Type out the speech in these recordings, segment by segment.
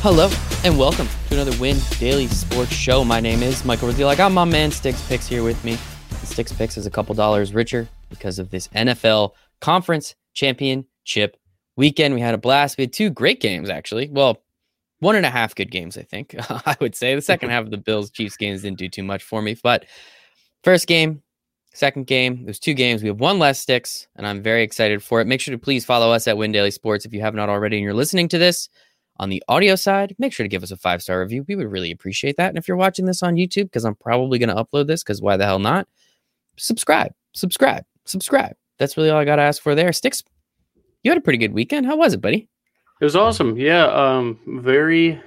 Hello and welcome to another Win Daily Sports Show. My name is Michael Ridley. I got my man Sticks Picks here with me. And Sticks Picks is a couple dollars richer because of this NFL Conference Championship weekend. We had a blast. We had two great games, actually. Well, one and a half good games, I think. I would say the second half of the Bills Chiefs games didn't do too much for me. But first game, second game, there's two games. We have one less, Sticks, and I'm very excited for it. Make sure to please follow us at Win Daily Sports if you have not already and you're listening to this. On the audio side, make sure to give us a 5-star review. We would really appreciate that. And if you're watching this on YouTube, because I'm probably going to upload this, because why the hell not? Subscribe. That's really all I got to ask for there. Sticks, you had a pretty good weekend. How was it, buddy? It was awesome. Yeah, very,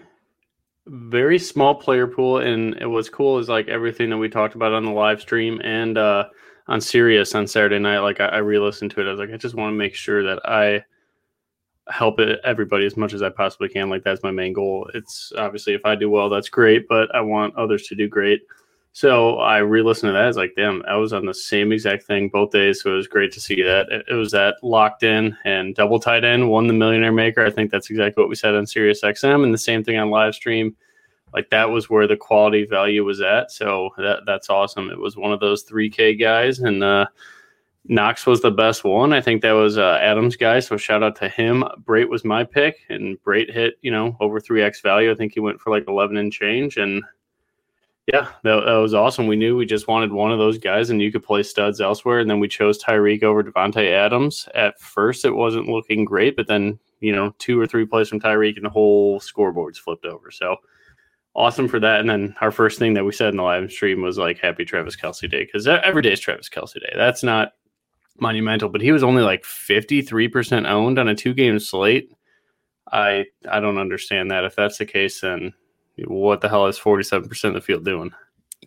very small player pool. And what's cool is like everything that we talked about on the live stream and on Sirius on Saturday night. Like I re-listened to it. I was like, I just want to make sure that I help everybody as much as I possibly can. Like that's my main goal. It's obviously if I do well, that's great, but I want others to do great. So I re-listened to that. It's like, damn, I was on the same exact thing both days. So it was great to see that. It was that locked in and double tight end won the Millionaire Maker. I think that's exactly what we said on SiriusXM and the same thing on live stream. Like that was where the quality value was at. So that's awesome. It was one of those 3K guys and, Knox was the best one. I think that was Adams' guy, so shout out to him. Brate was my pick, and Brate hit, over 3x value. I think he went for like 11 and change, and yeah, that was awesome. We knew we just wanted one of those guys, and you could play studs elsewhere, and then we chose Tyreek over Davante Adams. At first, it wasn't looking great, but then, two or three plays from Tyreek, and the whole scoreboard's flipped over, so awesome for that. And then our first thing that we said in the live stream was like, happy Travis Kelce Day, because every day is Travis Kelce Day. That's not monumental, but he was only like 53% owned on a 2-game slate. I don't understand that. If that's the case, then what the hell is 47% of the field doing?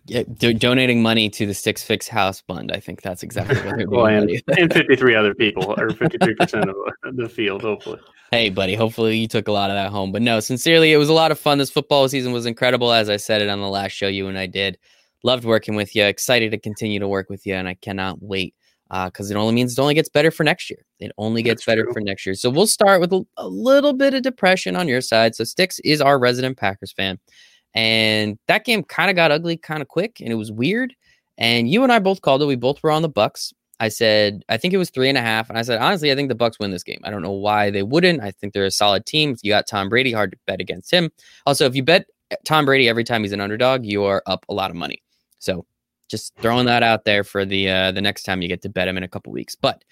Yeah, donating money to the Sticks Fix House Fund. I think that's exactly what they're doing. Well, and 53 other people, or 53% of the field, hopefully. Hey, buddy, hopefully you took a lot of that home. But no, sincerely, it was a lot of fun. This football season was incredible, as I said it on the last show you and I did. Loved working with you, excited to continue to work with you, and I cannot wait. Because it only means it only gets better for next year. It only gets That's better true. For next year. So we'll start with a little bit of depression on your side. So Sticks is our resident Packers fan. And that game kind of got ugly kind of quick. And it was weird. And you and I both called it. We both were on the Bucks. I said, I think it was 3.5. And I said, honestly, I think the Bucks win this game. I don't know why they wouldn't. I think they're a solid team. If you got Tom Brady, hard to bet against him. Also, if you bet Tom Brady every time he's an underdog, you are up a lot of money. So just throwing that out there for the next time you get to bet him in a couple weeks. But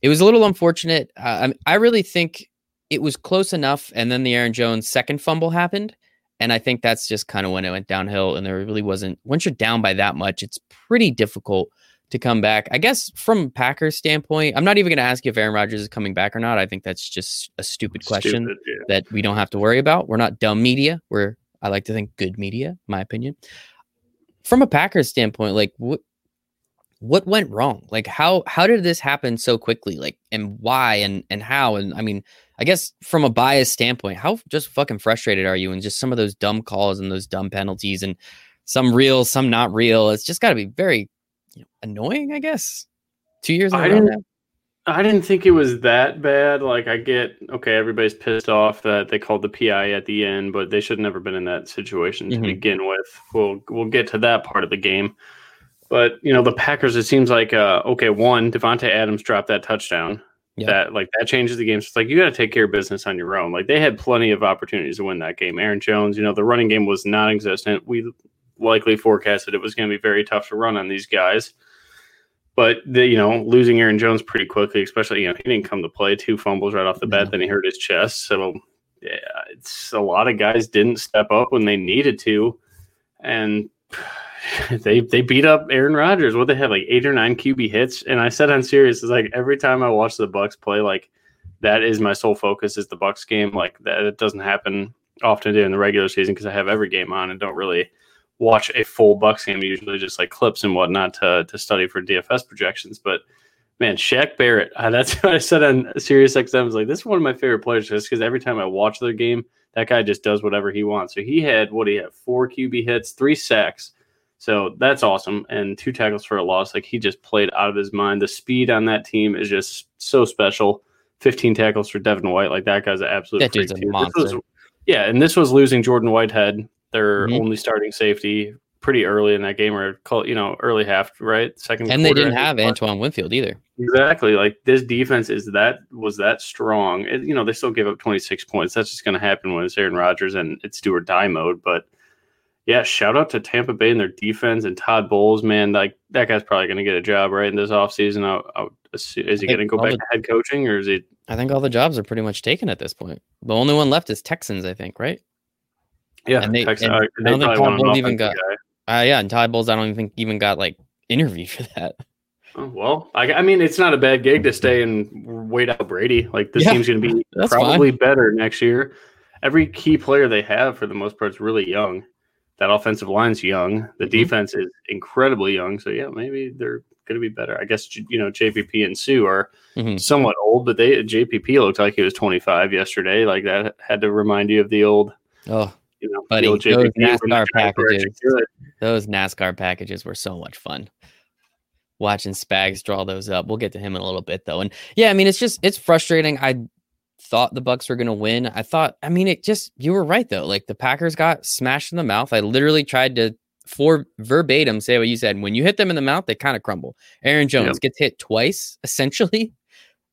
it was a little unfortunate. I really think it was close enough. And then the Aaron Jones second fumble happened. And I think that's just kind of when it went downhill. And there really wasn't, once you're down by that much, it's pretty difficult to come back. I guess from Packers standpoint, I'm not even going to ask you if Aaron Rodgers is coming back or not. I think that's just a stupid question that we don't have to worry about. We're not dumb media. I like to think good media, my opinion. From a Packers standpoint, like what went wrong? Like how did this happen so quickly? Like, and why and how? And I mean, I guess from a bias standpoint, how just fucking frustrated are you? And just some of those dumb calls and those dumb penalties and some real, some not real. It's just got to be very annoying, I guess. 2 years ago now. I didn't think it was that bad. Like I get, okay, everybody's pissed off that they called the PI at the end, but they should have never been in that situation to begin with. We'll get to that part of the game. But, the Packers, it seems like, one, Davante Adams dropped that touchdown. Yeah. That changes the game. So it's like, you got to take care of business on your own. Like they had plenty of opportunities to win that game. Aaron Jones, the running game was non-existent. We likely forecasted it was going to be very tough to run on these guys. But, losing Aaron Jones pretty quickly, especially, he didn't come to play. 2 fumbles right off the bat, then he hurt his chest. So, yeah, it's a lot of guys didn't step up when they needed to. And they beat up Aaron Rodgers. What, they had like 8 or 9 QB hits? And I said on Sirius, it's like every time I watch the Bucks play, like that is my sole focus is the Bucks game. Like that it doesn't happen often during the regular season because I have every game on and don't really watch a full Bucks game, usually just like clips and whatnot to study for DFS projections. But man, Shaq Barrett, that's what I said on SiriusXM. I was like, this is one of my favorite players just because every time I watch their game, that guy just does whatever he wants. So he had 4 QB hits, 3 sacks. So that's awesome. And 2 tackles for a loss. Like he just played out of his mind. The speed on that team is just so special. 15 tackles for Devin White. Like that guy's an absolute freak. That dude's a monster. Yeah, and this was losing Jordan Whitehead, their only starting safety, pretty early in that game, or early half, right? Second. And quarter, they didn't have Antoine Winfield either. Exactly. Like, this defense was that strong. It, they still gave up 26 points. That's just going to happen when it's Aaron Rodgers and it's do or die mode. But yeah, shout out to Tampa Bay and their defense and Todd Bowles, man. Like, that guy's probably going to get a job right in this offseason. Is he going to go back to head coaching, or is he? I think all the jobs are pretty much taken at this point. The only one left is Texans, I think, right? Yeah, and I don't think Todd Bowles even got. And Todd Bowles, I don't even think even got interviewed for that. Oh, well, I mean, it's not a bad gig to stay and wait out Brady. Like, this team's going to be probably better next year. Every key player they have, for the most part, is really young. That offensive line's young. The defense is incredibly young. So, yeah, maybe they're going to be better. I guess, JPP and Sue are somewhat old, but JPP looked like he was 25 yesterday. Like, that had to remind you of the old, buddy, those NASCAR packages. Those NASCAR packages were so much fun. Watching Spags draw those up. We'll get to him in a little bit, though. And, yeah, I mean, it's frustrating. I thought the Bucs were going to win. You were right, though. Like, the Packers got smashed in the mouth. I literally tried to verbatim say what you said. When you hit them in the mouth, they kind of crumble. Aaron Jones gets hit twice, essentially,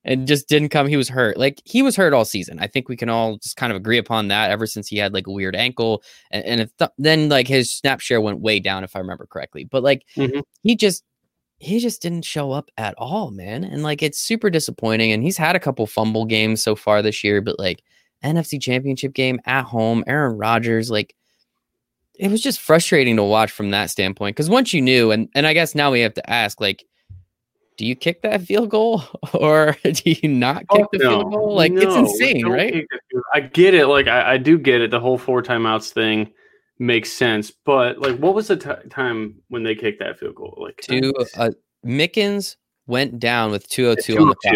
and just didn't come. He was hurt. Like, he was hurt all season. I think we can all just kind of agree upon that ever since he had a weird ankle. And then his snap share went way down, if I remember correctly. But he just didn't show up at all, man. And it's super disappointing. And he's had a couple fumble games so far this year, but NFC Championship game at home, Aaron Rodgers, it was just frustrating to watch from that standpoint. Cause once you knew, and I guess now we have to ask, do you kick that field goal or do you not kick the field goal? It's insane, right? I get it. I do get it. The whole 4 timeouts thing makes sense, but what was the time when they kicked that field goal? Mickens went down with 2:02 on the clock.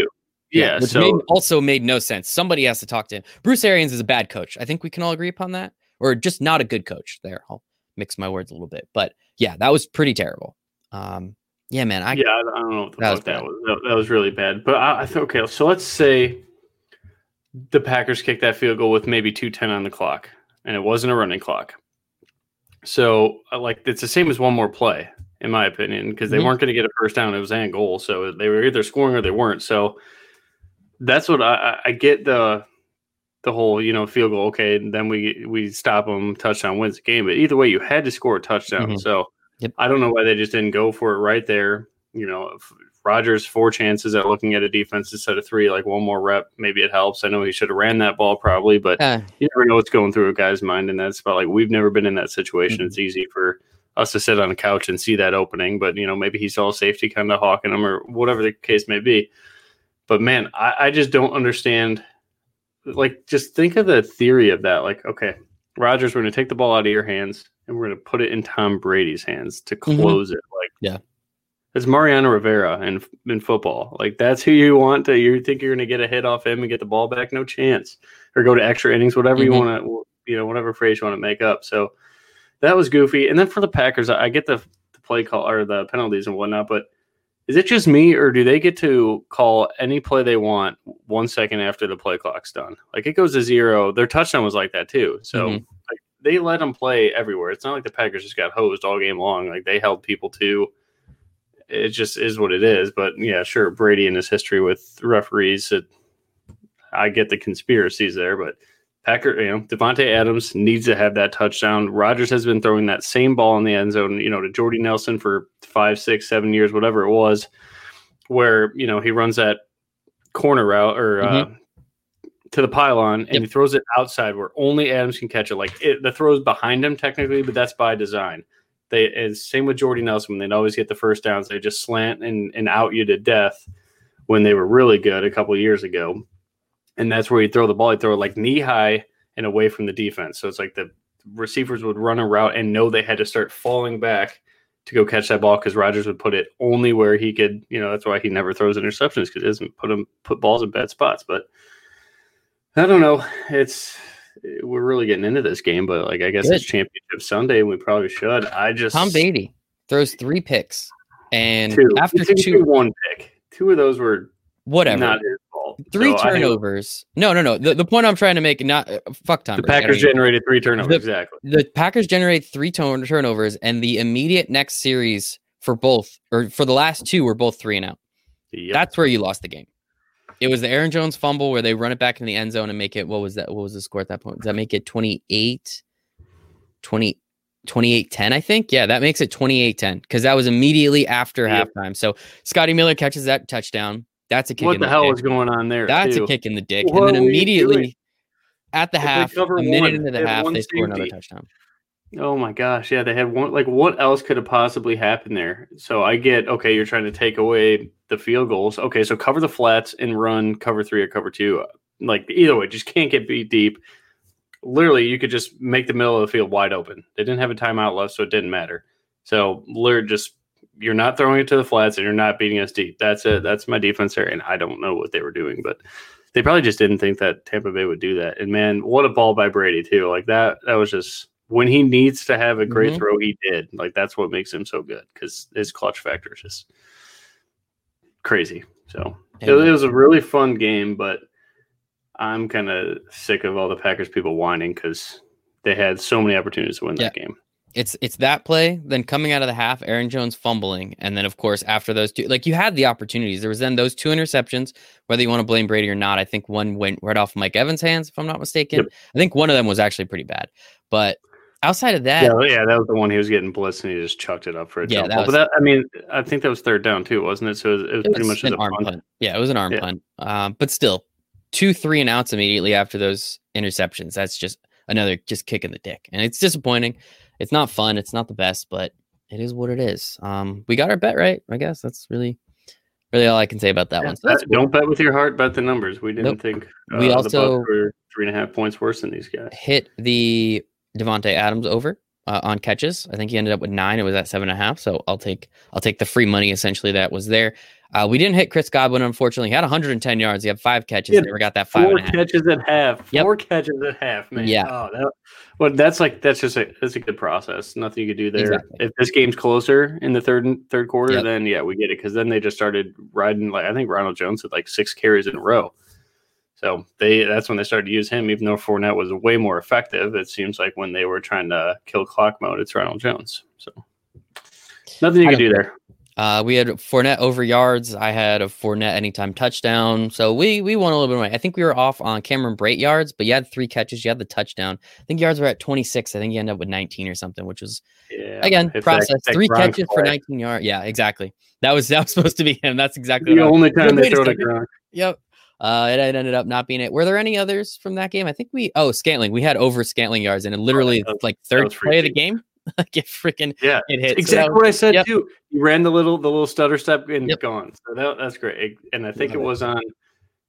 Yeah, which also made no sense. Somebody has to talk to him. Bruce Arians is a bad coach. I think we can all agree upon that, or just not a good coach. There, I'll mix my words a little bit, but yeah, that was pretty terrible. Yeah, man. I don't know what the fuck that was. That was really bad. But I thought, okay, so let's say the Packers kicked that field goal with maybe 2:10 on the clock, and it wasn't a running clock. So, it's the same as one more play, in my opinion, because they weren't going to get a first down. It was and goal, so they were either scoring or they weren't. So that's what I get the whole field goal. Okay, and then we stop them. Touchdown wins the game. But either way, you had to score a touchdown. So I don't know why they just didn't go for it right there. Rodgers 4 chances at looking at a defense instead of 3. One more rep, maybe it helps. I know he should have ran that ball probably, but you never know what's going through a guy's mind in that spot. We've never been in that situation. It's easy for us to sit on a couch and see that opening, but maybe he saw safety kind of hawking him or whatever the case may be. But man, I just don't understand. Just think of the theory of that. Okay, Rodgers, we're going to take the ball out of your hands and we're going to put it in Tom Brady's hands to close it. It's Mariano Rivera in football. That's who you want to. You think you're going to get a hit off him and get the ball back? No chance. Or go to extra innings, whatever you want to, whatever phrase you want to make up. So that was goofy. And then for the Packers, I get the play call or the penalties and whatnot, but is it just me or do they get to call any play they want 1 second after the play clock's done? It goes to 0. Their touchdown was like that too. So they let them play everywhere. It's not like the Packers just got hosed all game long. They held people to. It just is what it is. But yeah, sure, Brady and his history with referees, I get the conspiracies there. But Packer, Davante Adams needs to have that touchdown. Rodgers has been throwing that same ball in the end zone, to Jordy Nelson for 5, 6, 7 years, whatever it was, where, he runs that corner route or to the pylon and he throws it outside where only Adams can catch it. The throw's behind him technically, but that's by design. And same with Jordy Nelson, when they'd always get the first downs, they just slant and out you to death when they were really good a couple of years ago. And that's where you throw the ball, you throw it knee high and away from the defense. So it's the receivers would run a route and know they had to start falling back to go catch that ball because Rodgers would put it only where he could. That's why he never throws interceptions, because he doesn't put balls in bad spots. But I don't know. We're really getting into this game, but I guess it's Championship Sunday and we probably should. Tom Brady throws 3 picks and 2 of those were whatever. Not his fault. Three turnovers. No. The point I'm trying to make, not fuck Tom. The Brady. Packers generated three turnovers. Exactly. The Packers generate three turnovers, and the immediate next series for both, or for the last two, were both 3 and out. Yep. That's where you lost the game. It was the Aaron Jones fumble where they run it back in the end zone and make it. What was that? What was the score at that point? Does that make it 28-10, I think. Yeah, that makes it 28-10 because that was immediately after halftime. So Scotty Miller catches that touchdown. That's a kick. What the hell is going on there? That's a kick in the dick. And then immediately at the half, a minute into the half, they score another touchdown. Oh my gosh. Yeah, they had one. Like, what else could have possibly happened there? So I get, okay, you're trying to take away the field goals. Okay, so cover the flats and run cover 3 or cover 2. Like, either way, just can't get beat deep. Literally, you could just make the middle of the field wide open. They didn't have a timeout left, so it didn't matter. So, literally, just you're not throwing it to the flats and you're not beating us deep. That's it. That's my defense there, and I don't know what they were doing, but they probably just didn't think that Tampa Bay would do that. And, man, what a ball by Brady, too. Like, that was just – when he needs to have a great throw, he did. Like, that's what makes him so good because his clutch factor is just crazy. So, it was a really fun game, but – I'm kind of sick of all the Packers people whining because they had so many opportunities to win that game. It's that play, then coming out of the half, Aaron Jones fumbling, and then, of course, after those two, like, you had the opportunities. There was then those two interceptions, whether you want to blame Brady or not. I think one went right off Mike Evans' hands, if I'm not mistaken. Yep. I think one of them was actually pretty bad. But outside of that... Yeah, that was the one he was getting blitzed, and he just chucked it up for a jump ball. But that, I mean, I think that was third down, too, wasn't it? So it was pretty much an arm punt. Yeah, it was an arm punt. But still... 2 3-and-outs immediately after those interceptions. That's just another kick in the dick. And it's disappointing. It's not fun. It's not the best, but it is what it is. We got our bet right, I guess. That's really all I can say about that one. So that's cool. Don't bet with your heart, bet the numbers. We didn't think we also the Bucs were 3.5 points worse than these guys. Hit the Davante Adams over on catches. I think he ended up with 9. It was at 7.5. So I'll take the free money essentially that was there. We didn't hit Chris Godwin, unfortunately. He had 110 yards. He had 5 catches. He never got that 5 and a half. 4 catches at half. Yep. 4 catches at half, man. Yeah. Oh, that's a good process. Nothing you could do there. Exactly. If this game's closer in the third quarter, then, we get it. Because then they just started riding. Like, I think Ronald Jones had, 6 carries in a row. So that's when they started to use him, even though Fournette was way more effective. It seems like when they were trying to kill clock mode, it's Ronald Jones. So nothing you can do there. We had Fournette over yards. I had a Fournette anytime touchdown. So we won a little bit of money. I think we were off on Cameron Brate yards, but you had 3 catches. You had the touchdown. I think yards were at 26. I think you ended up with 19 or something, which was, again, process. 3 catches for 19 yards. Yeah, exactly. That was supposed to be him. That's exactly the only time they throw to Gronk. Yep. It ended up not being it. Were there any others from that game? I think Scantling. We had over Scantling yards, and it literally third play of the game. Like it freaking it hits exactly what I said too. You ran the little stutter step and gone. So that's great. And I think it was on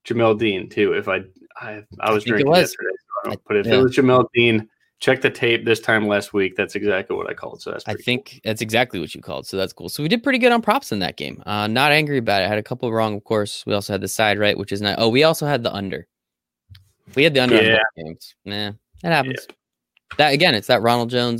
Jamel Dean too. If I was drinking yesterday, so I don't put it. If it was Jamel Dean, check the tape this time last week. That's exactly what I called. So I think that's exactly what you called. So that's cool. So we did pretty good on props in that game. Not angry about it. I had a couple wrong, of course. We also had the side right, which is not. Oh, we also had the under. We had the under on both games. Nah, that happens. Yeah. That again, it's that it's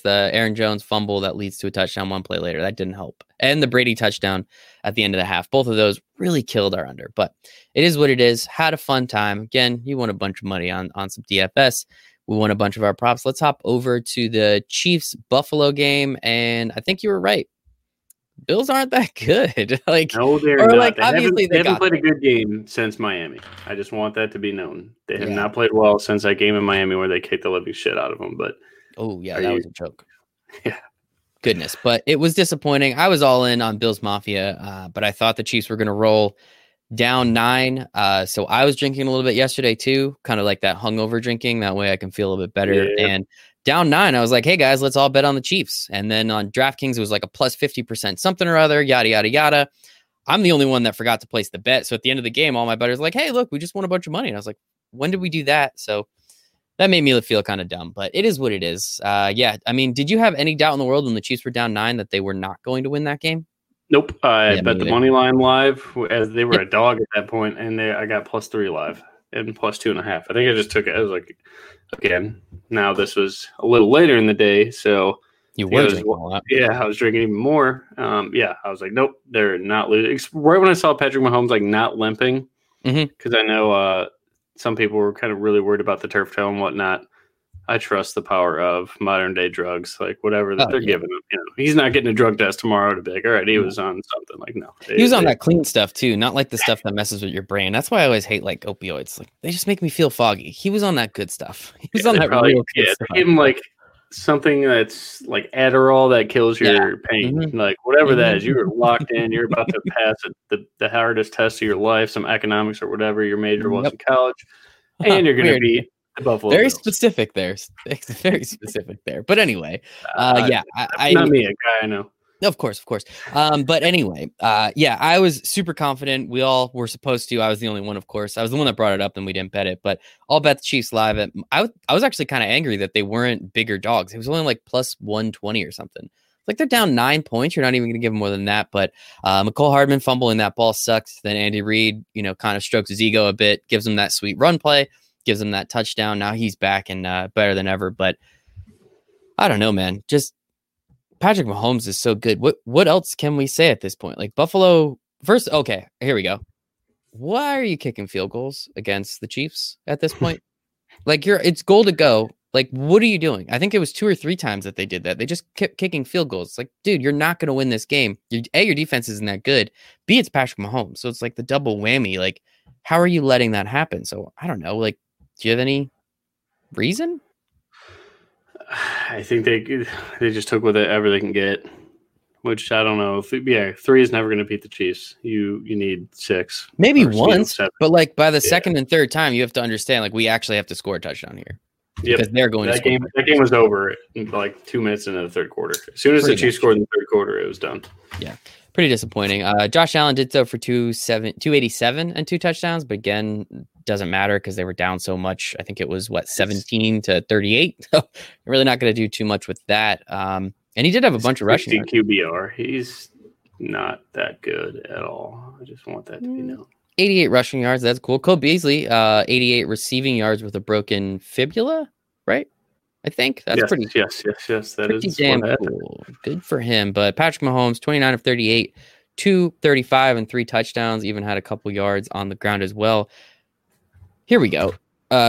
the Aaron Jones fumble that leads to a touchdown one play later. That didn't help. And the Brady touchdown at the end of the half. Both of those really killed our under, but it is what it is. Had a fun time. Again, you won a bunch of money on some DFS. We won a bunch of our props. Let's hop over to the Chiefs Buffalo game. And I think you were right. Bills aren't that good. No, they're not. They haven't played a good game since Miami. I just want that to be known. They have not played well since that game in Miami where they kicked the living shit out of them. But was a joke. Yeah, goodness, but it was disappointing. I was all in on Bills Mafia, but I thought the Chiefs were going to roll down 9. So I was drinking a little bit yesterday too, kind of like that hungover drinking. That way I can feel a little bit better and. Down 9, I was like, hey, guys, let's all bet on the Chiefs. And then on DraftKings, it was like a plus 50% something or other, yada, yada, yada. I'm the only one that forgot to place the bet. So at the end of the game, all my bettors were like, hey, look, we just won a bunch of money. And I was like, when did we do that? So that made me feel kind of dumb, but it is what it is. I mean, did you have any doubt in the world when the Chiefs were down 9 that they were not going to win that game? Nope. I bet the money line live as they were a dog at that point, and I got plus 3 live and plus 2.5. I think I just took it. I was like... Again, now this was a little later in the day, so you were drinking a lot. Yeah, I was drinking even more. I was like, nope, they're not losing. Right when I saw Patrick Mahomes not limping, because I know some people were kind of really worried about the turf toe and whatnot. I trust the power of modern day drugs, like whatever that they're giving him. You know, he's not getting a drug test tomorrow to be like, all right, he was on something. Like, no, he was on that clean stuff too, not like the stuff that messes with your brain. That's why I always hate like opioids. Like they just make me feel foggy. He was on that good stuff. He was on that probably, real good stuff. They gave him like something that's like Adderall that kills your pain, like whatever that is. You were locked in. You're about to pass the hardest test of your life, some economics or whatever your major was in college, and you're going to be. Buffalo very Bills. Specific there. Very specific there. But anyway, not me, a guy I know. Of course. But anyway, I was super confident. We all were supposed to. I was the only one, of course. I was the one that brought it up, and we didn't bet it. But I'll bet the Chiefs live. I was actually kind of angry that they weren't bigger dogs. It was only like plus 120 or something. Like they're down 9 points. You're not even going to give them more than that. But Mecole Hardman fumbling that ball sucks. Then Andy Reid, kind of strokes his ego a bit, gives him that sweet run play. Gives him that touchdown. Now he's back and better than ever. But I don't know, man. Just Patrick Mahomes is so good. What else can we say at this point? Like Buffalo first. Okay, here we go. Why are you kicking field goals against the Chiefs at this point? Like it's goal to go. Like what are you doing? I think it was 2 or 3 times that they did that. They just kept kicking field goals. It's like, dude, you're not going to win this game. Your defense isn't that good. B, it's Patrick Mahomes. So it's like the double whammy. Like how are you letting that happen? So I don't know. Like, do you have any reason? I think they just took whatever they can get, which I don't know. Three is never going to beat the Chiefs. You need 6. Maybe once, but like by the second and third time, you have to understand, like we actually have to score a touchdown here. Yep. Because they're going to score. That game was over like 2 minutes into the third quarter. As soon as the Chiefs scored in the third quarter, it was done. Yeah. Pretty disappointing. Josh Allen did so for 287 and 2 touchdowns, but again, doesn't matter because they were down so much. I think it was 17-38. So you're really not going to do too much with that. And he did have a bunch of rushing. QBR. He's not that good at all. I just want that to be known. 88 rushing yards. That's cool. Cole Beasley, 88 receiving yards with a broken fibula, right? I think that's pretty. Yes. That is damn cool. Good for him. But Patrick Mahomes, 29 of 38, 235 and 3 touchdowns. Even had a couple yards on the ground as well. Here we go.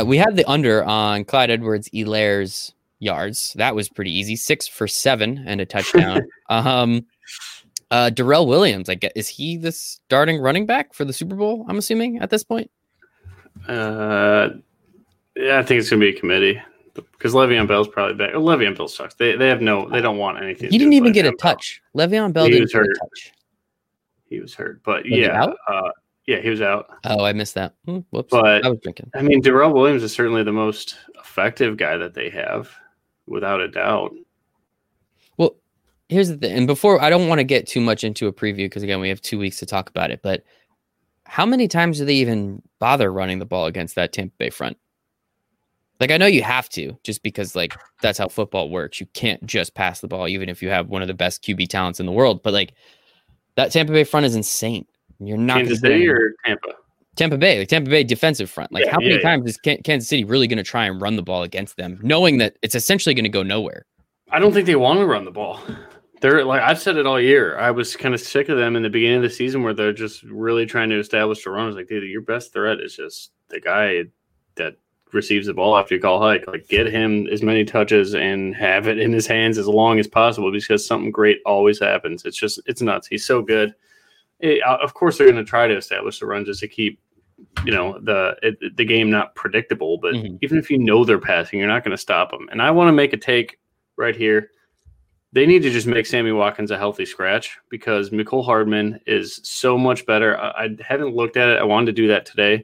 We had the under on Clyde Edwards-Helaire's yards. That was pretty easy. 6 for 7 and a touchdown. Darrell Williams. I guess is he the starting running back for the Super Bowl? I'm assuming at this point. I think it's gonna be a committee. Because Le'Veon Bell's probably back. Le'Veon Bell sucks. They don't want anything. He didn't even get a touch. Le'Veon Bell didn't get a touch. He was hurt, but he was out. Oh, I missed that. Whoops. But I was drinking. I mean, Darrell Williams is certainly the most effective guy that they have, without a doubt. Well, here's the thing. And before, I don't want to get too much into a preview because again, we have 2 weeks to talk about it. But how many times do they even bother running the ball against that Tampa Bay front? Like, I know you have to just because, like, that's how football works. You can't just pass the ball, even if you have one of the best QB talents in the world. But, like, that Tampa Bay front is insane. You're not Kansas City or Tampa? Tampa Bay, like Tampa Bay defensive front. Like, how many times is Kansas City really going to try and run the ball against them, knowing that it's essentially going to go nowhere? I don't think they want to run the ball. They're like, I've said it all year. I was kind of sick of them in the beginning of the season where they're just really trying to establish the run. I was like, dude, your best threat is just the guy that receives the ball after you call hike. Like, get him as many touches and have it in his hands as long as possible because something great always happens. It's just, it's nuts. He's so good. Of course, they're going to try to establish the run just to keep, the game not predictable. But even if you know they're passing, you're not going to stop them. And I want to make a take right here. They need to just make Sammy Watkins a healthy scratch because Mecole Hardman is so much better. I haven't looked at it. I wanted to do that today,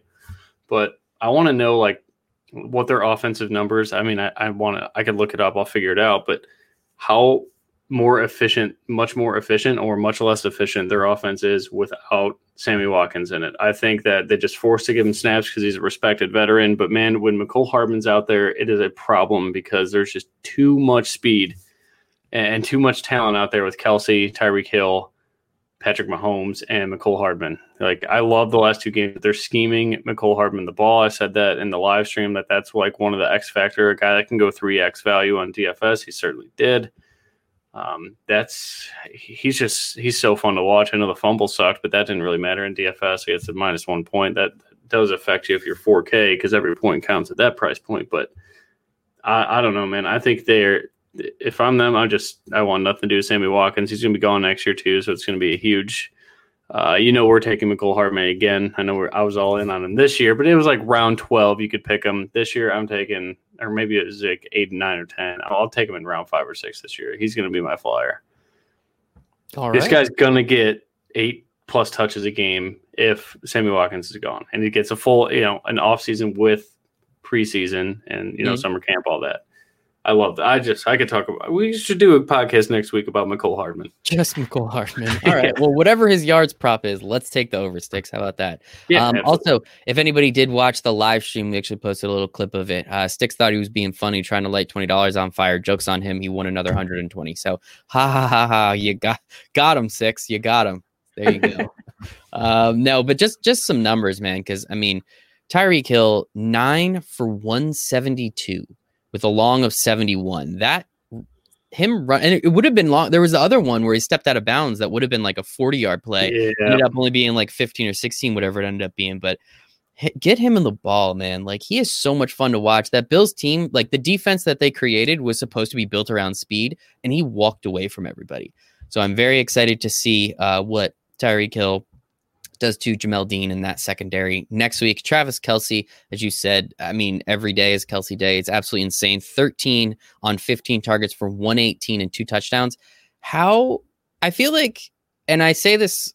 but I want to know like what their offensive numbers. I mean, I could look it up. I'll figure it out. But how much more efficient or much less efficient their offense is without Sammy Watkins in it. I think that they just forced to give him snaps because he's a respected veteran. But man, when Mecole Hardman's out there, it is a problem because there's just too much speed and too much talent out there with Kelce, Tyreek Hill, Patrick Mahomes, and Mecole Hardman. Like, I love the last 2 games. They're scheming Mecole Hardman the ball. I said that in the live stream that's like one of the X factor, a guy that can go 3X value on DFS. He certainly did. He's so fun to watch. I know the fumble sucked, but that didn't really matter in DFS. He gets a minus 1 point. That does affect you if you're 4K because every point counts at that price point. But I don't know, man. I think they're – if I'm them, I want nothing to do with Sammy Watkins. He's going to be gone next year too, so it's going to be a huge we're taking Mecole Hardman again. I know I was all in on him this year, but it was like round 12 you could pick him. This year I'm taking – or maybe it was like 8, 9, or 10. I'll take him in round 5 or 6 this year. He's going to be my flyer. All right. This guy's going to get 8-plus touches a game if Sammy Watkins is gone. And he gets a full, an offseason with preseason and, summer camp, all that. I love that. I could talk about, we should do a podcast next week about Mecole Hardman. Just Mecole Hardman. All right. Well, whatever his yards prop is, let's take the over, Sticks. How about that? Yeah, also, if anybody did watch the live stream, we actually posted a little clip of it. Sticks thought he was being funny, trying to light $20 on fire. Joke's on him. He won another 120. So, you got him, Six. You got him. There you go. No, but just some numbers, man. Because, Tyreek Hill, 9 for 172. With a long of 71, and it would have been long. There was the other one where he stepped out of bounds that would have been like a 40-yard play. Yeah. Ended up only being like 15 or 16, whatever it ended up being. But get him in the ball, man. Like, he is so much fun to watch. That Bills team, like the defense that they created was supposed to be built around speed, and he walked away from everybody. So I'm very excited to see what Tyreek Hill does to Jamel Dean in that secondary next week. Travis Kelce, as you said, every day is Kelce day. It's absolutely insane. 13 on 15 targets for 118 and 2 touchdowns. How I feel like, and I say this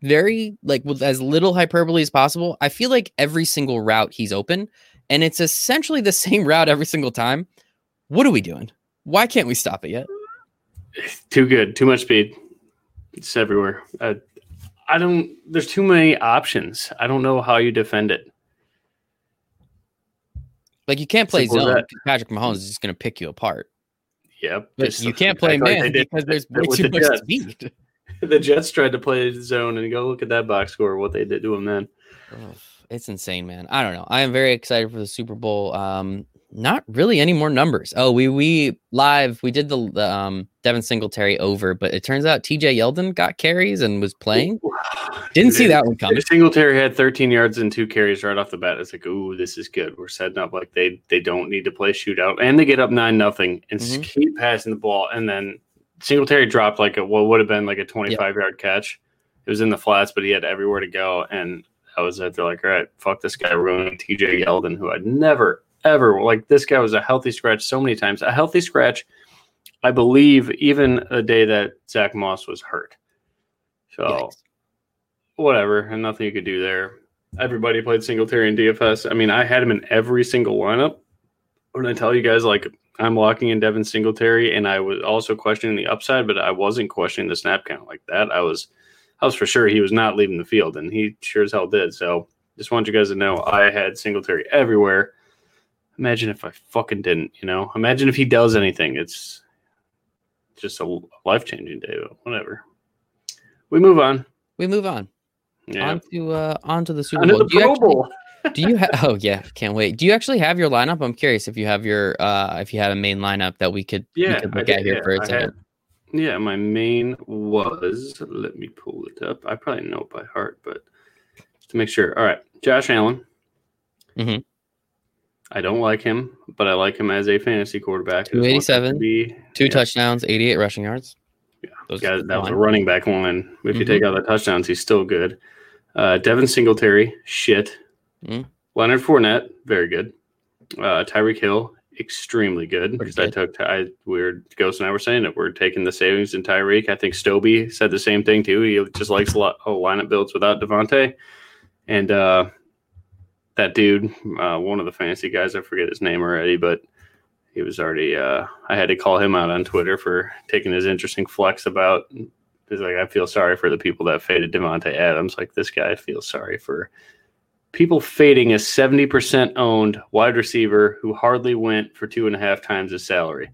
very like with as little hyperbole as possible, I feel like every single route he's open, and it's essentially the same route every single time. What are we doing? Why can't we stop it yet? Too good. Too much speed. It's everywhere. There's too many options. I don't know how you defend it. Like, you can't play zone. Patrick Mahomes is just going to pick you apart. Yep. But you can't play man because there's way too much speed. The Jets tried to play zone, and go look at that box score, what they did to him then. Oh, it's insane, man. I don't know. I am very excited for the Super Bowl. Not really any more numbers. Oh, we did the Devin Singletary over, but it turns out TJ Yeldon got carries and was playing. Didn't see that one coming. Singletary had 13 yards and 2 carries right off the bat. It's like, ooh, this is good. We're setting up like they don't need to play shootout, and they get up 9-0 and keep passing the ball. And then Singletary dropped like what would have been like a 25-yard catch. It was in the flats, but he had everywhere to go. And I was out there like, all right, fuck this guy ruining TJ Yeldon, who I'd never ever like. This guy was a healthy scratch so many times. A healthy scratch, I believe, even a day that Zach Moss was hurt. So, yikes. Whatever, and nothing you could do there. Everybody played Singletary in DFS. I had him in every single lineup. When I tell you guys, like, I'm locking in Devin Singletary, and I was also questioning the upside, but I wasn't questioning the snap count like that. I was for sure he was not leaving the field, and he sure as hell did. So, just want you guys to know I had Singletary everywhere. Imagine if I fucking didn't, Imagine if he does anything. It's just a life-changing day, but whatever. We move on. Yeah. On to the Super Bowl. The Pro Bowl. Oh, yeah. Can't wait. Do you actually have your lineup? I'm curious if you have your if you had a main lineup that we could look at here for a second. Yeah, my main was, let me pull it up. I probably know it by heart, but to make sure. All right. Josh Allen. Mm-hmm. I don't like him, but I like him as a fantasy quarterback. 287, 2 touchdowns, 88 rushing yards. Yeah, those guys. That was a running back one. If you take out the touchdowns, he's still good. Devin Singletary, shit. Mm-hmm. Leonard Fournette, very good. Tyreek Hill, extremely good. Because Ghost and I were saying that we're taking the savings in Tyreek. I think Stobie said the same thing too. He just likes a lot of lineup builds without Davante, and that dude, one of the fantasy guys, I forget his name already, but he was already I had to call him out on Twitter for taking his interesting flex about, he's like, I feel sorry for the people that faded Davante Adams. Like, this guy feels sorry for people fading a 70% owned wide receiver who hardly went for 2.5 times his salary.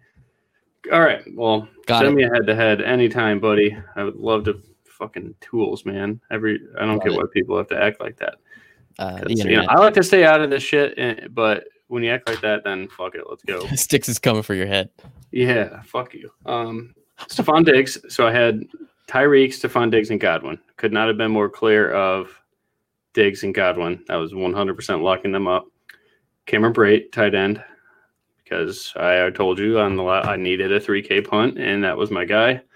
All right, well, send me a head-to-head anytime, buddy. I would love to fucking tools, man. I don't get why people have to act like that. I like to stay out of this shit, but when you act like that, then fuck it, let's go. Sticks is coming for your head. Yeah, fuck you. Stephon Diggs. So I had Tyreek, Stephon Diggs, and Godwin. Could not have been more clear of Diggs and Godwin. I was 100% locking them up. Cameron Brate, tight end, because I told you on the I needed a 3K punt, and that was my guy. It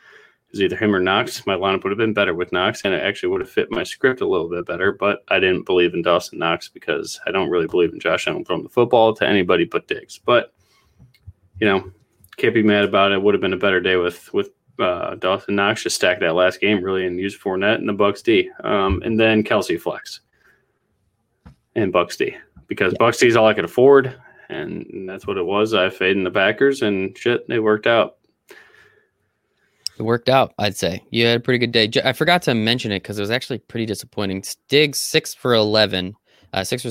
was either him or Knox. My lineup would have been better with Knox, and it actually would have fit my script a little bit better, but I didn't believe in Dawson Knox because I don't really believe in Josh Allen throwing the football to anybody but Diggs. But, you know, can't be mad about it. It would have been a better day with Dawson Knox. Just stacked that last game, really, and used Fournette and the Bucs D. And then Kelce flex and Bucs D. Because Bucs D is all I could afford, and that's what it was. I faded in the Packers, and shit, they worked out. It worked out, I'd say. You had a pretty good day. I forgot to mention it because it was actually pretty disappointing. Diggs, 6 for 11, 6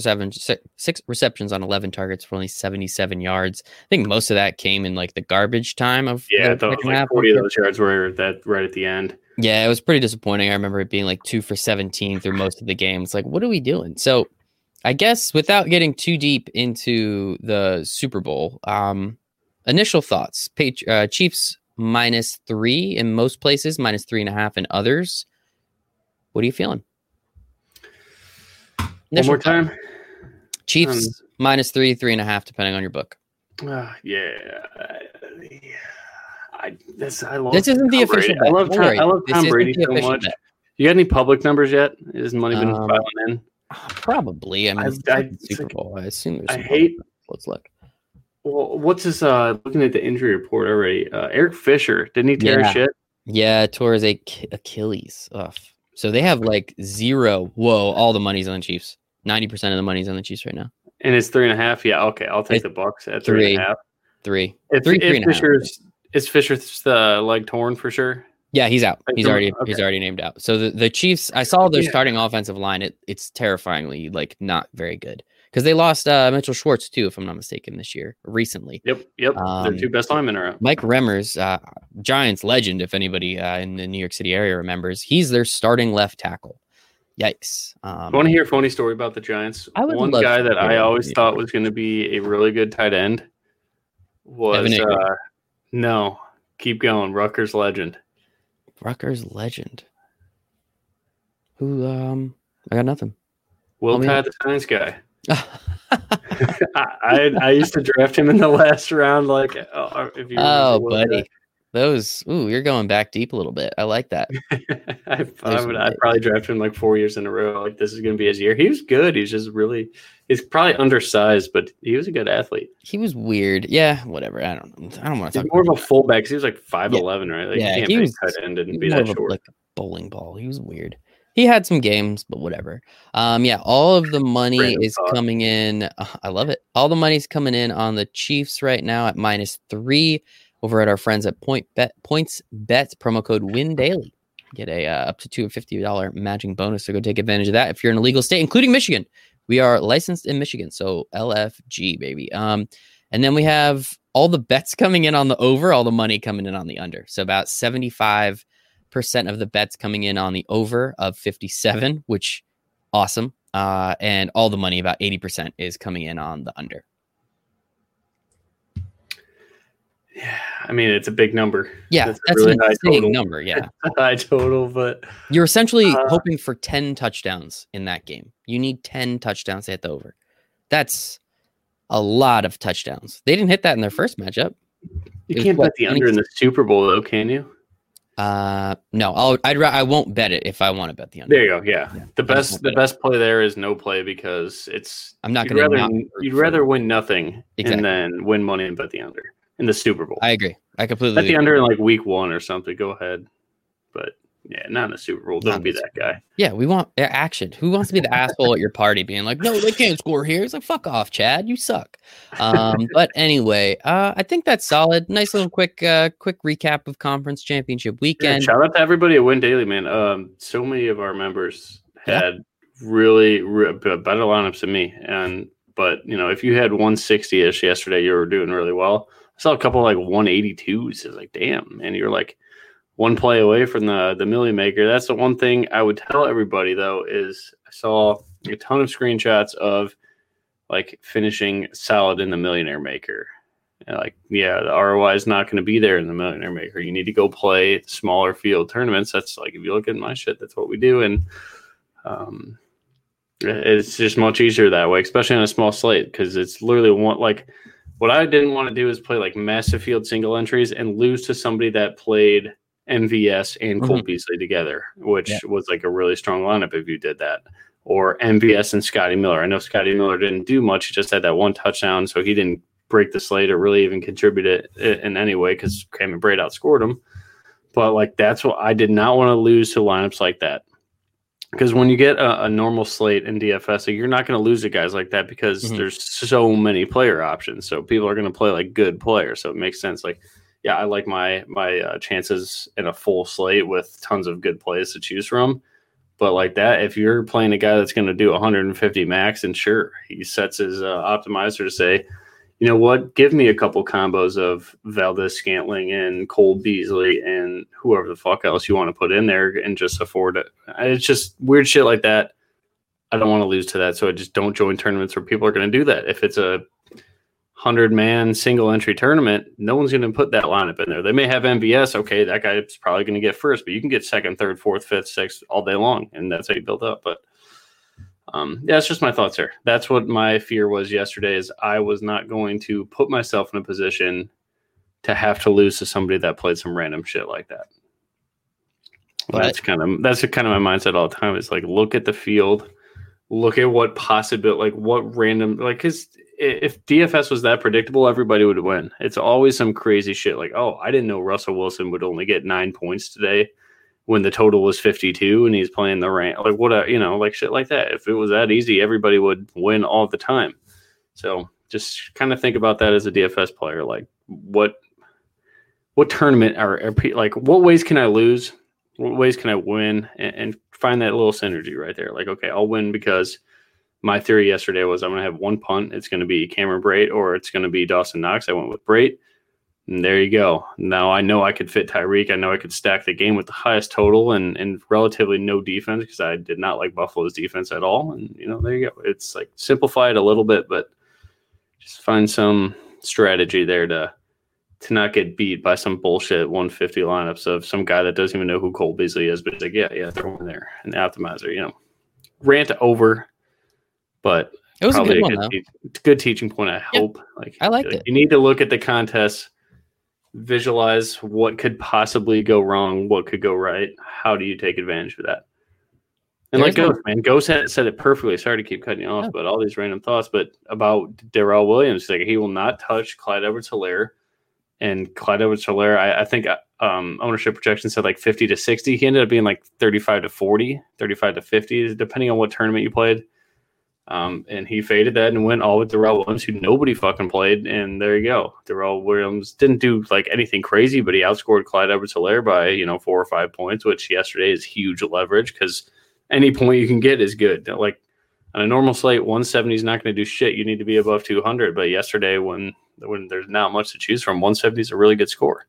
receptions on 11 targets for only 77 yards. I think most of that came in, like, the garbage time of I thought it was like 40 of those yards were that right at the end. Yeah, it was pretty disappointing. I remember it being, like, 2 for 17 through most of the game. It's like, what are we doing? So, I guess without getting too deep into the Super Bowl, initial thoughts. Chiefs -3 in most places, -3.5 in others. What are you feeling? Initial One more time. Chiefs -3, 3.5, depending on your book. This isn't the official bet. I love Tom Brady so much. Bet. You got any public numbers yet? Is money been filing in? Probably. I mean, Super Bowl. I assume there's. Let's look. Well, what's his? Looking at the injury report already. Eric Fisher, didn't he tear his shit? Yeah, tore his Achilles. Ugh. So they have like zero. Whoa! All the money's on the Chiefs. 90% of the money's on the Chiefs right now. And it's 3.5. Yeah. Okay, I'll take the Bucks at 3.5. Is Fisher's the leg torn for sure? Yeah, he's out. He's already named out. So the Chiefs, I saw their starting offensive line. It's terrifyingly like not very good because they lost Mitchell Schwartz too, if I'm not mistaken, this year recently. Yep. Their two best linemen are out. Mike Remmers, Giants legend, if anybody in the New York City area remembers, he's their starting left tackle. Yikes! I want to hear a funny story about the Giants. One guy that I always thought was going to be a really good tight end was keep going, Rutgers legend. Rutgers legend. Who? I got nothing. Will Tye, the science guy. I used to draft him in the last round. Like, if you buddy, those. Ooh, you're going back deep a little bit. I like that. I probably drafted him like 4 years in a row. Like this is going to be his year. He was good. He's probably undersized, but he was a good athlete. He was weird. Yeah, whatever. I don't want to talk. He's more of a fullback. He was like 5'11", right? Like, he was tight end and be that short. Like a bowling ball. He was weird. He had some games, but whatever. All of the money is coming in. I love it. All the money's coming in on the Chiefs right now at -3. Over at our friends at Points Bet, promo code WinDaily. Get a up to $250 matching bonus, so go take advantage of that if you're in a legal state, including Michigan. We are licensed in Michigan, so LFG, baby. And then we have all the bets coming in on the over, all the money coming in on the under. So about 75% of the bets coming in on the over of 57, which awesome. And all the money, about 80%, is coming in on the under. Yeah, I mean, it's a big number. Yeah, that's really an insane number. Yeah, high total, but you're essentially hoping for 10 touchdowns in that game. You need 10 touchdowns to hit the over. That's a lot of touchdowns. They didn't hit that in their first matchup. You can't bet the under in the Super Bowl, though, can you? No. I won't bet it if I want to bet the under. There you go. Yeah. The best play there is no play because it's. I'm not going to. You'd rather win nothing and then win money and bet the under. In the Super Bowl. I agree. I completely agree. At the under in like week one or something, go ahead. But yeah, not in the Super Bowl. Don't be that guy. Yeah, we want action. Who wants to be the asshole at your party being like, no, they can't score here? It's like, fuck off, Chad. You suck. But anyway, I think that's solid. Nice little quick recap of conference championship weekend. Yeah, shout out to everybody at Win Daily, man. So many of our members had really better lineups than me. But, you know, if you had 160-ish yesterday, you were doing really well. I saw a couple like 182s. I was like, damn. And you're like one play away from the Millie Maker. That's the one thing I would tell everybody, though, is I saw a ton of screenshots of like finishing solid in the Millionaire Maker. And like, yeah, the ROI is not going to be there in the Millionaire Maker. You need to go play smaller field tournaments. That's like, if you look at my shit, that's what we do. And It's just much easier that way, especially on a small slate, because it's literally one, like, what I didn't want to do is play like massive field single entries and lose to somebody that played MVS and Cole Beasley together, which was like a really strong lineup if you did that, or MVS and Scotty Miller. I know Scotty Miller didn't do much. He just had that one touchdown, so he didn't break the slate or really even contribute it in any way because Cameron Brate outscored him. But like, that's what I did not want to lose to lineups like that. Because when you get a normal slate in DFS, like, you're not going to lose to guys like that because there's so many player options. So people are going to play like good players. So it makes sense. Like, yeah, I like my chances in a full slate with tons of good plays to choose from. But like that, if you're playing a guy that's going to do 150 max, and sure, he sets his optimizer to say, you know what, give me a couple combos of Valdez Scantling and Cole Beasley and whoever the fuck else you want to put in there and just afford it. It's just weird shit like that. I don't want to lose to that, so I just don't join tournaments where people are going to do that. If it's a 100-man single-entry tournament, no one's going to put that lineup in there. They may have MVS. Okay, that guy's probably going to get first, but you can get second, third, fourth, fifth, sixth all day long, and that's how you build up. But yeah, it's just my thoughts here. That's what my fear was yesterday, is I was not going to put myself in a position to have to lose to somebody that played some random shit like that. Right. That's kind of my mindset all the time. It's like, look at the field, look at what possible, like what random, like, 'cause if DFS was that predictable, everybody would win. It's always some crazy shit. Like, oh, I didn't know Russell Wilson would only get 9 points today when the total was 52 and he's playing the rant, like, what, you know, like shit like that. If it was that easy, everybody would win all the time. So just kind of think about that as a DFS player. Like, what tournament are like, what ways can I lose? What ways can I win? And find that little synergy right there. Like, okay, I'll win because my theory yesterday was I'm going to have one punt. It's going to be Cameron Brate or it's going to be Dawson Knox. I went with Brate. And there you go. Now I know I could fit Tyreek. I know I could stack the game with the highest total and relatively no defense because I did not like Buffalo's defense at all. And, you know, there you go. It's like simplify it a little bit, but just find some strategy there to not get beat by some bullshit 150 lineups of some guy that doesn't even know who Cole Beasley is. But it's like, yeah, throw him there. An optimizer, you know. Rant over, but it was probably a good teaching point, I hope. Yeah, like, I liked it. You need to look at the contest. Visualize what could possibly go wrong, what could go right. How do you take advantage of that? And there's like Ghost, man. Ghost said it perfectly. Sorry to keep cutting you off, but all these random thoughts. But about Darrell Williams, like, he will not touch Clyde Edwards-Helaire. And Clyde Edwards-Helaire, I think ownership projection said like 50 to 60. He ended up being like 35 to 40, 35 to 50, depending on what tournament you played. And he faded that and went all with Darrell Williams, who nobody fucking played. And there you go. Darrell Williams didn't do like anything crazy, but he outscored Clyde Edwards-Helaire by, you know, 4 or 5 points, which yesterday is huge leverage because any point you can get is good. Like on a normal slate, 170 is not going to do shit. You need to be above 200. But yesterday, when there's not much to choose from, 170 is a really good score.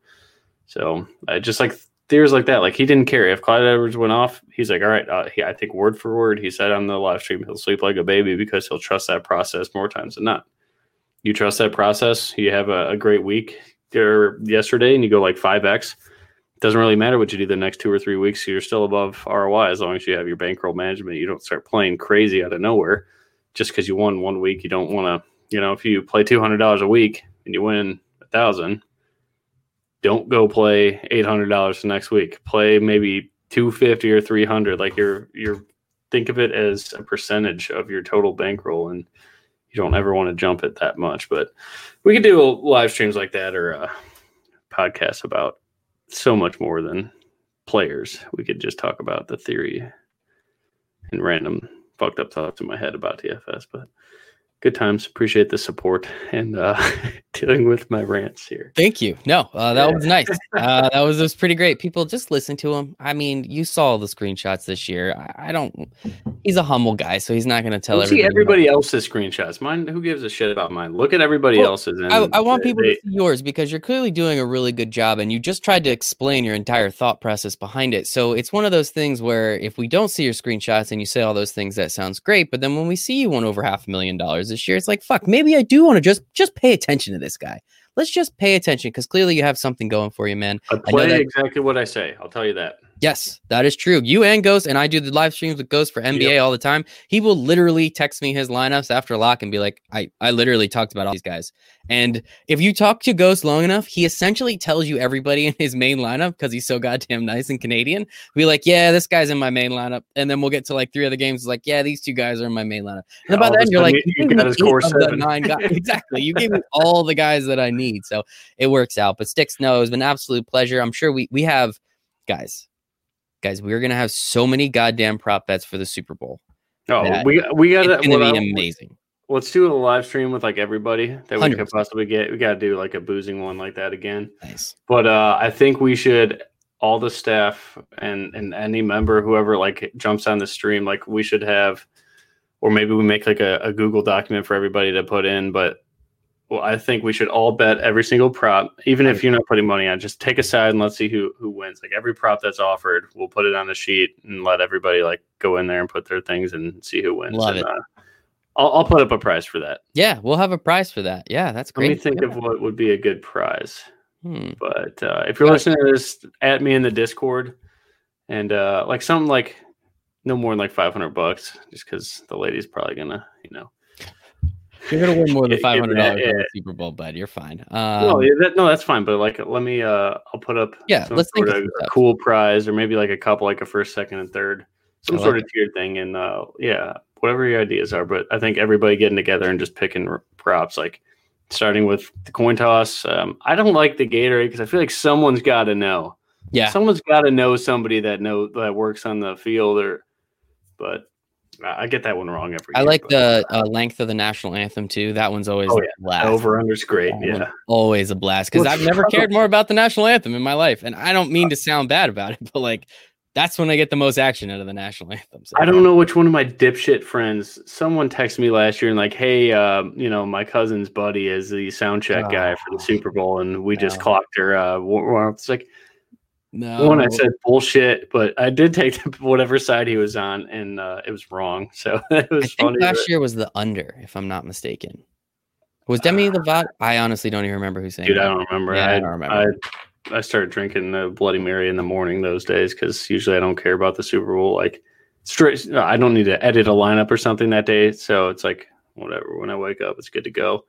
So I just like theories like that. Like, he didn't care. If Clyde Edwards went off, he's like, all right, I think word for word, he said on the live stream, he'll sleep like a baby because he'll trust that process more times than not. You trust that process. You have a great week there yesterday and you go like 5X. It doesn't really matter what you do the next 2 or 3 weeks. You're still above ROI as long as you have your bankroll management. You don't start playing crazy out of nowhere just because you won 1 week. You don't want to, you know, if you play $200 a week and you win $1,000, don't go play $800 the next week. Play maybe $250 or $300. Like you're think of it as a percentage of your total bankroll, and you don't ever want to jump it that much. But we could do live streams like that or podcasts about so much more than players. We could just talk about the theory and random fucked up thoughts in my head about DFS. But good times. Appreciate the support and dealing with my rants here. Thank you. No, that was nice. That was pretty great. People, just listen to him. I mean, you saw the screenshots this year. I don't. He's a humble guy, so he's not going to tell everybody else's screenshots. Mine. Who gives a shit about mine? Look at everybody else's. And I want people to see yours because you're clearly doing a really good job, and you just tried to explain your entire thought process behind it. So it's one of those things where if we don't see your screenshots and you say all those things, that sounds great. But then when we see you won over $500,000. This year, it's like, fuck, maybe I do want to just pay attention to this guy. Let's just pay attention because clearly you have something going for you, man. I play exactly what I say. I'll tell you that. Yes, that is true. You and Ghost, and I do the live streams with Ghost for NBA all the time. He will literally text me his lineups after lock and be like, I literally talked about all these guys. And if you talk to Ghost long enough, he essentially tells you everybody in his main lineup because he's so goddamn nice and Canadian. Be like, yeah, this guy's in my main lineup. And then we'll get to like three other games. It's like, yeah, these two guys are in my main lineup. And about then you're like, you got his core seven. Nine guys. Exactly. You gave me all the guys that I need. So it works out. But Sticks, no, it's been an absolute pleasure. I'm sure we have guys. Guys, we're gonna have so many goddamn prop bets for the Super Bowl. Oh, we gotta be amazing. Let's do a live stream with like everybody that 100%. We could possibly get. We gotta do like a boozing one like that again. Nice. But I think we should all the staff and any member, whoever like jumps on the stream, like we should have, or maybe we make like a Google document for everybody to put in, but well, I think we should all bet every single prop, even if you're not putting money on. Just take a side and let's see who wins. Like every prop that's offered, we'll put it on the sheet and let everybody like go in there and put their things and see who wins. Love it. I'll put up a prize for that. Yeah, we'll have a prize for that. Yeah, that's great. Let me think of what would be a good prize. But if you're listening to this, at me in the Discord, and like something like no more than like $500, just because the lady's probably gonna, you know. You're gonna win more than $500 in the Super Bowl, bud. You're fine. No, that's fine. But like, let me. I'll put up. Yeah, let's think of a cool prize, or maybe like a couple, like a first, second, and third, some sort of tiered thing. And yeah, whatever your ideas are. But I think everybody getting together and just picking props, like starting with the coin toss. I don't like the Gatorade because I feel like someone's got to know. Yeah, someone's got to know somebody that works on the field, but. I get that one wrong every year. I like the length of the national anthem, too. That one's always a blast. Over-under's great, always a blast, because I've never cared more about the national anthem in my life, and I don't mean to sound bad about it, but, like, that's when I get the most action out of the national anthem. So, I don't know which one of my dipshit friends, someone texted me last year and, like, hey, you know, my cousin's buddy is the sound check guy for the Super Bowl, and we just clocked her. It's like... No. One, I said bullshit, but I did take whatever side he was on, and it was wrong. So it was funny. Last year was the under, if I'm not mistaken. Was Demi the Vod? I honestly don't even remember who sang. Dude, that. I don't remember. Yeah, I don't remember. I started drinking the Bloody Mary in the morning those days because usually I don't care about the Super Bowl. Like, straight, I don't need to edit a lineup or something that day. So it's like whatever. When I wake up, it's good to go.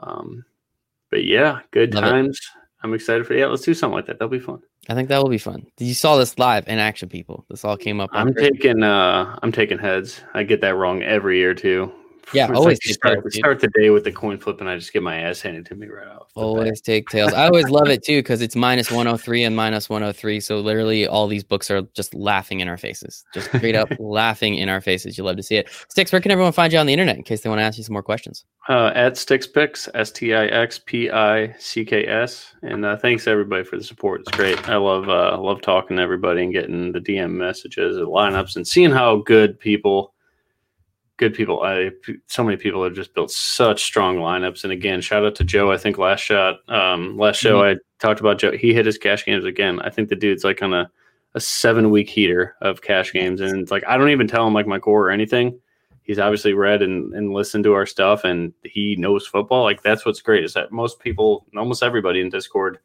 But yeah, good Love times. It. I'm excited for let's do something like that. That'll be fun. I think that will be fun. You saw this live in action, people. This all came up. I'm taking heads. I get that wrong every year too. Yeah, it's always like start the day with the coin flip, and I just get my ass handed to me right off. Always take tails. I always love it too because it's -103 and -103. So literally, all these books are just laughing in our faces, just straight up laughing in our faces. You love to see it. Sticks, where can everyone find you on the internet in case they want to ask you some more questions? At Sticks Picks, STIXPICKS, and thanks everybody for the support. It's great. I love talking to everybody and getting the DM messages and lineups and seeing how good people. So many people have just built such strong lineups. And again, shout out to Joe. I think last show I talked about Joe. He hit his cash games again. I think the dude's like on a 7-week heater of cash games. And it's like, I don't even tell him like my core or anything. He's obviously read and listened to our stuff and he knows football. Like that's, what's great is that most people, almost everybody in Discord,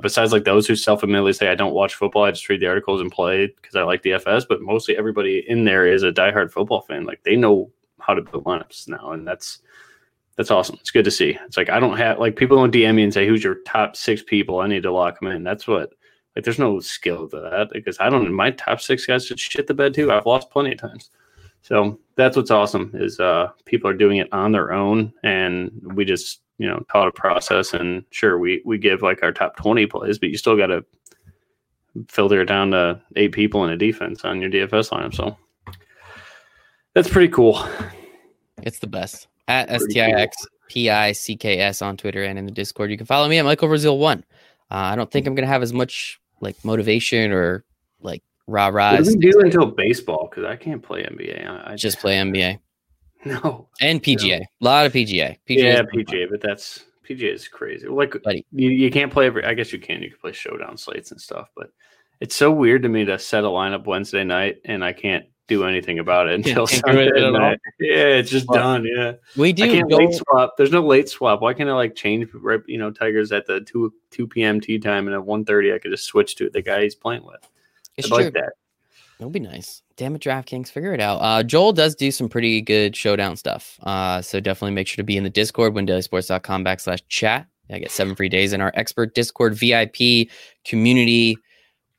besides like those who self-admittedly say I don't watch football, I just read the articles and play because I like the FS, but mostly everybody in there is a diehard football fan. Like they know how to build lineups now, and that's awesome. It's good to see. It's like I don't have like people don't DM me and say who's your top 6 people. I need to lock them in. That's what like there's no skill to that because I don't. My top 6 guys should shit the bed too. I've lost plenty of times. So that's what's awesome is people are doing it on their own, and we just. You know, taught a process, and sure, we give like our top 20 plays, but you still got to filter it down to 8 people in a defense on your DFS lineup. So that's pretty cool. It's the best. At STIXPICKS on Twitter and in the Discord. You can follow me at Michael Brazil1. I don't think I'm going to have as much like motivation or like rah-rah. What do we do until baseball? Because I can't play NBA. I just play NBA. No. And PGA. A lot of PGA. PGA, but that's PGA is crazy. Like you can't play every I guess you can play showdown slates and stuff, but it's so weird to me to set a lineup Wednesday night and I can't do anything about it until Sunday night. Yeah, it's just done. Yeah, we do. I can't late swap. There's no late swap. Why can't I like change? Right, you know, Tigers at the 2 p.m. tee time, and at 1:30 I could just switch to the guy he's playing with. It's like that. It'll be nice. Damn it, DraftKings, figure it out. Joel does do some pretty good showdown stuff. So definitely make sure to be in the Discord, windailysports.com/chat. I get 7 free days in our expert Discord VIP community.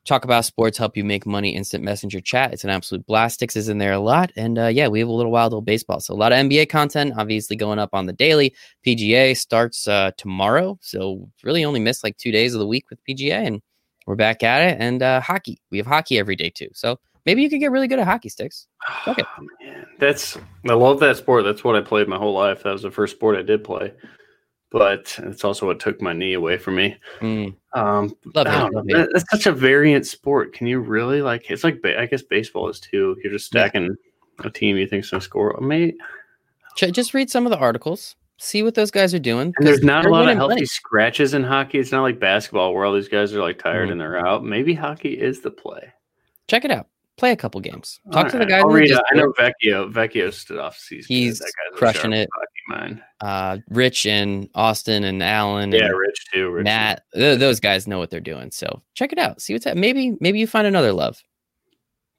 Talk about sports, help you make money, instant messenger chat. It's an absolute blast. Sticks is in there a lot. And yeah, we have a little Wild Old Baseball. So a lot of NBA content, obviously going up on the daily. PGA starts tomorrow. So really only missed like 2 days of the week with PGA. And we're back at it. And hockey. We have hockey every day too. So maybe you could get really good at hockey, Sticks. Okay. Oh, man. I love that sport. That's what I played my whole life. That was the first sport I did play. But it's also what took my knee away from me. That's such a variant sport. Can you really like? It's like I guess baseball is too. You're just stacking a team you think's gonna score. Just read some of the articles. See what those guys are doing. And there's not a lot of healthy scratches in hockey. It's not like basketball where all these guys are like tired and they're out. Maybe hockey is the play. Check it out. Play a couple games. Talk to the guy. I know Vecchio stood off season. He's crushing it. Mine. Rich and Austin and Alan. Yeah, and Rich too. Rich Matt. Those guys know what they're doing. So check it out. See what's that. Maybe you find another love.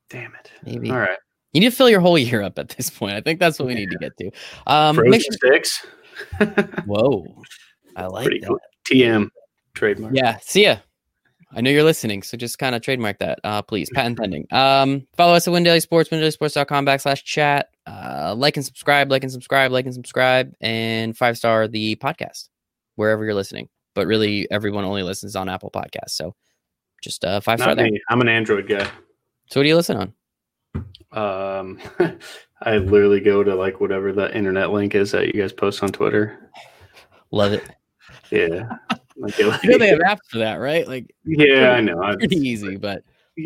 Damn it. Maybe. All right. You need to fill your whole year up at this point. I think that's what we need to get to. Sticks. Whoa. I like that. Cool. TM trademark. Yeah. See ya. I know you're listening, so just kind of trademark that, please. Patent pending. Follow us at Win Daily Sports, windailysports.com/chat. Like and subscribe, and 5-star the podcast wherever you're listening. But really, everyone only listens on Apple Podcasts, so just 5-star there. I'm an Android guy. So what do you listen on? I literally go to like whatever the internet link is that you guys post on Twitter. Love it. Yeah. Like, you know they have apps for that, right? Like, yeah, I know. Pretty easy, but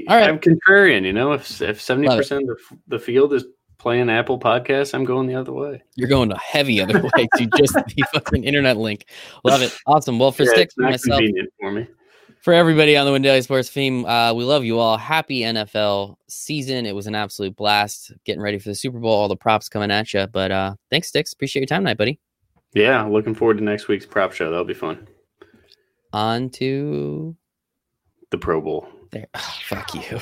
all right. I'm contrarian, you know. If 70% of the field is playing Apple Podcasts, I'm going the other way. You're going a heavy other way to just the fucking internet link. Love it. Awesome. Well, for Sticks and myself, convenient for me. For everybody on the Win Daily Sports team, we love you all. Happy NFL season. It was an absolute blast getting ready for the Super Bowl. All the props coming at you. But thanks, Sticks. Appreciate your time tonight, buddy. Yeah, looking forward to next week's prop show. That'll be fun. On to the Pro Bowl. There. Oh, fuck you.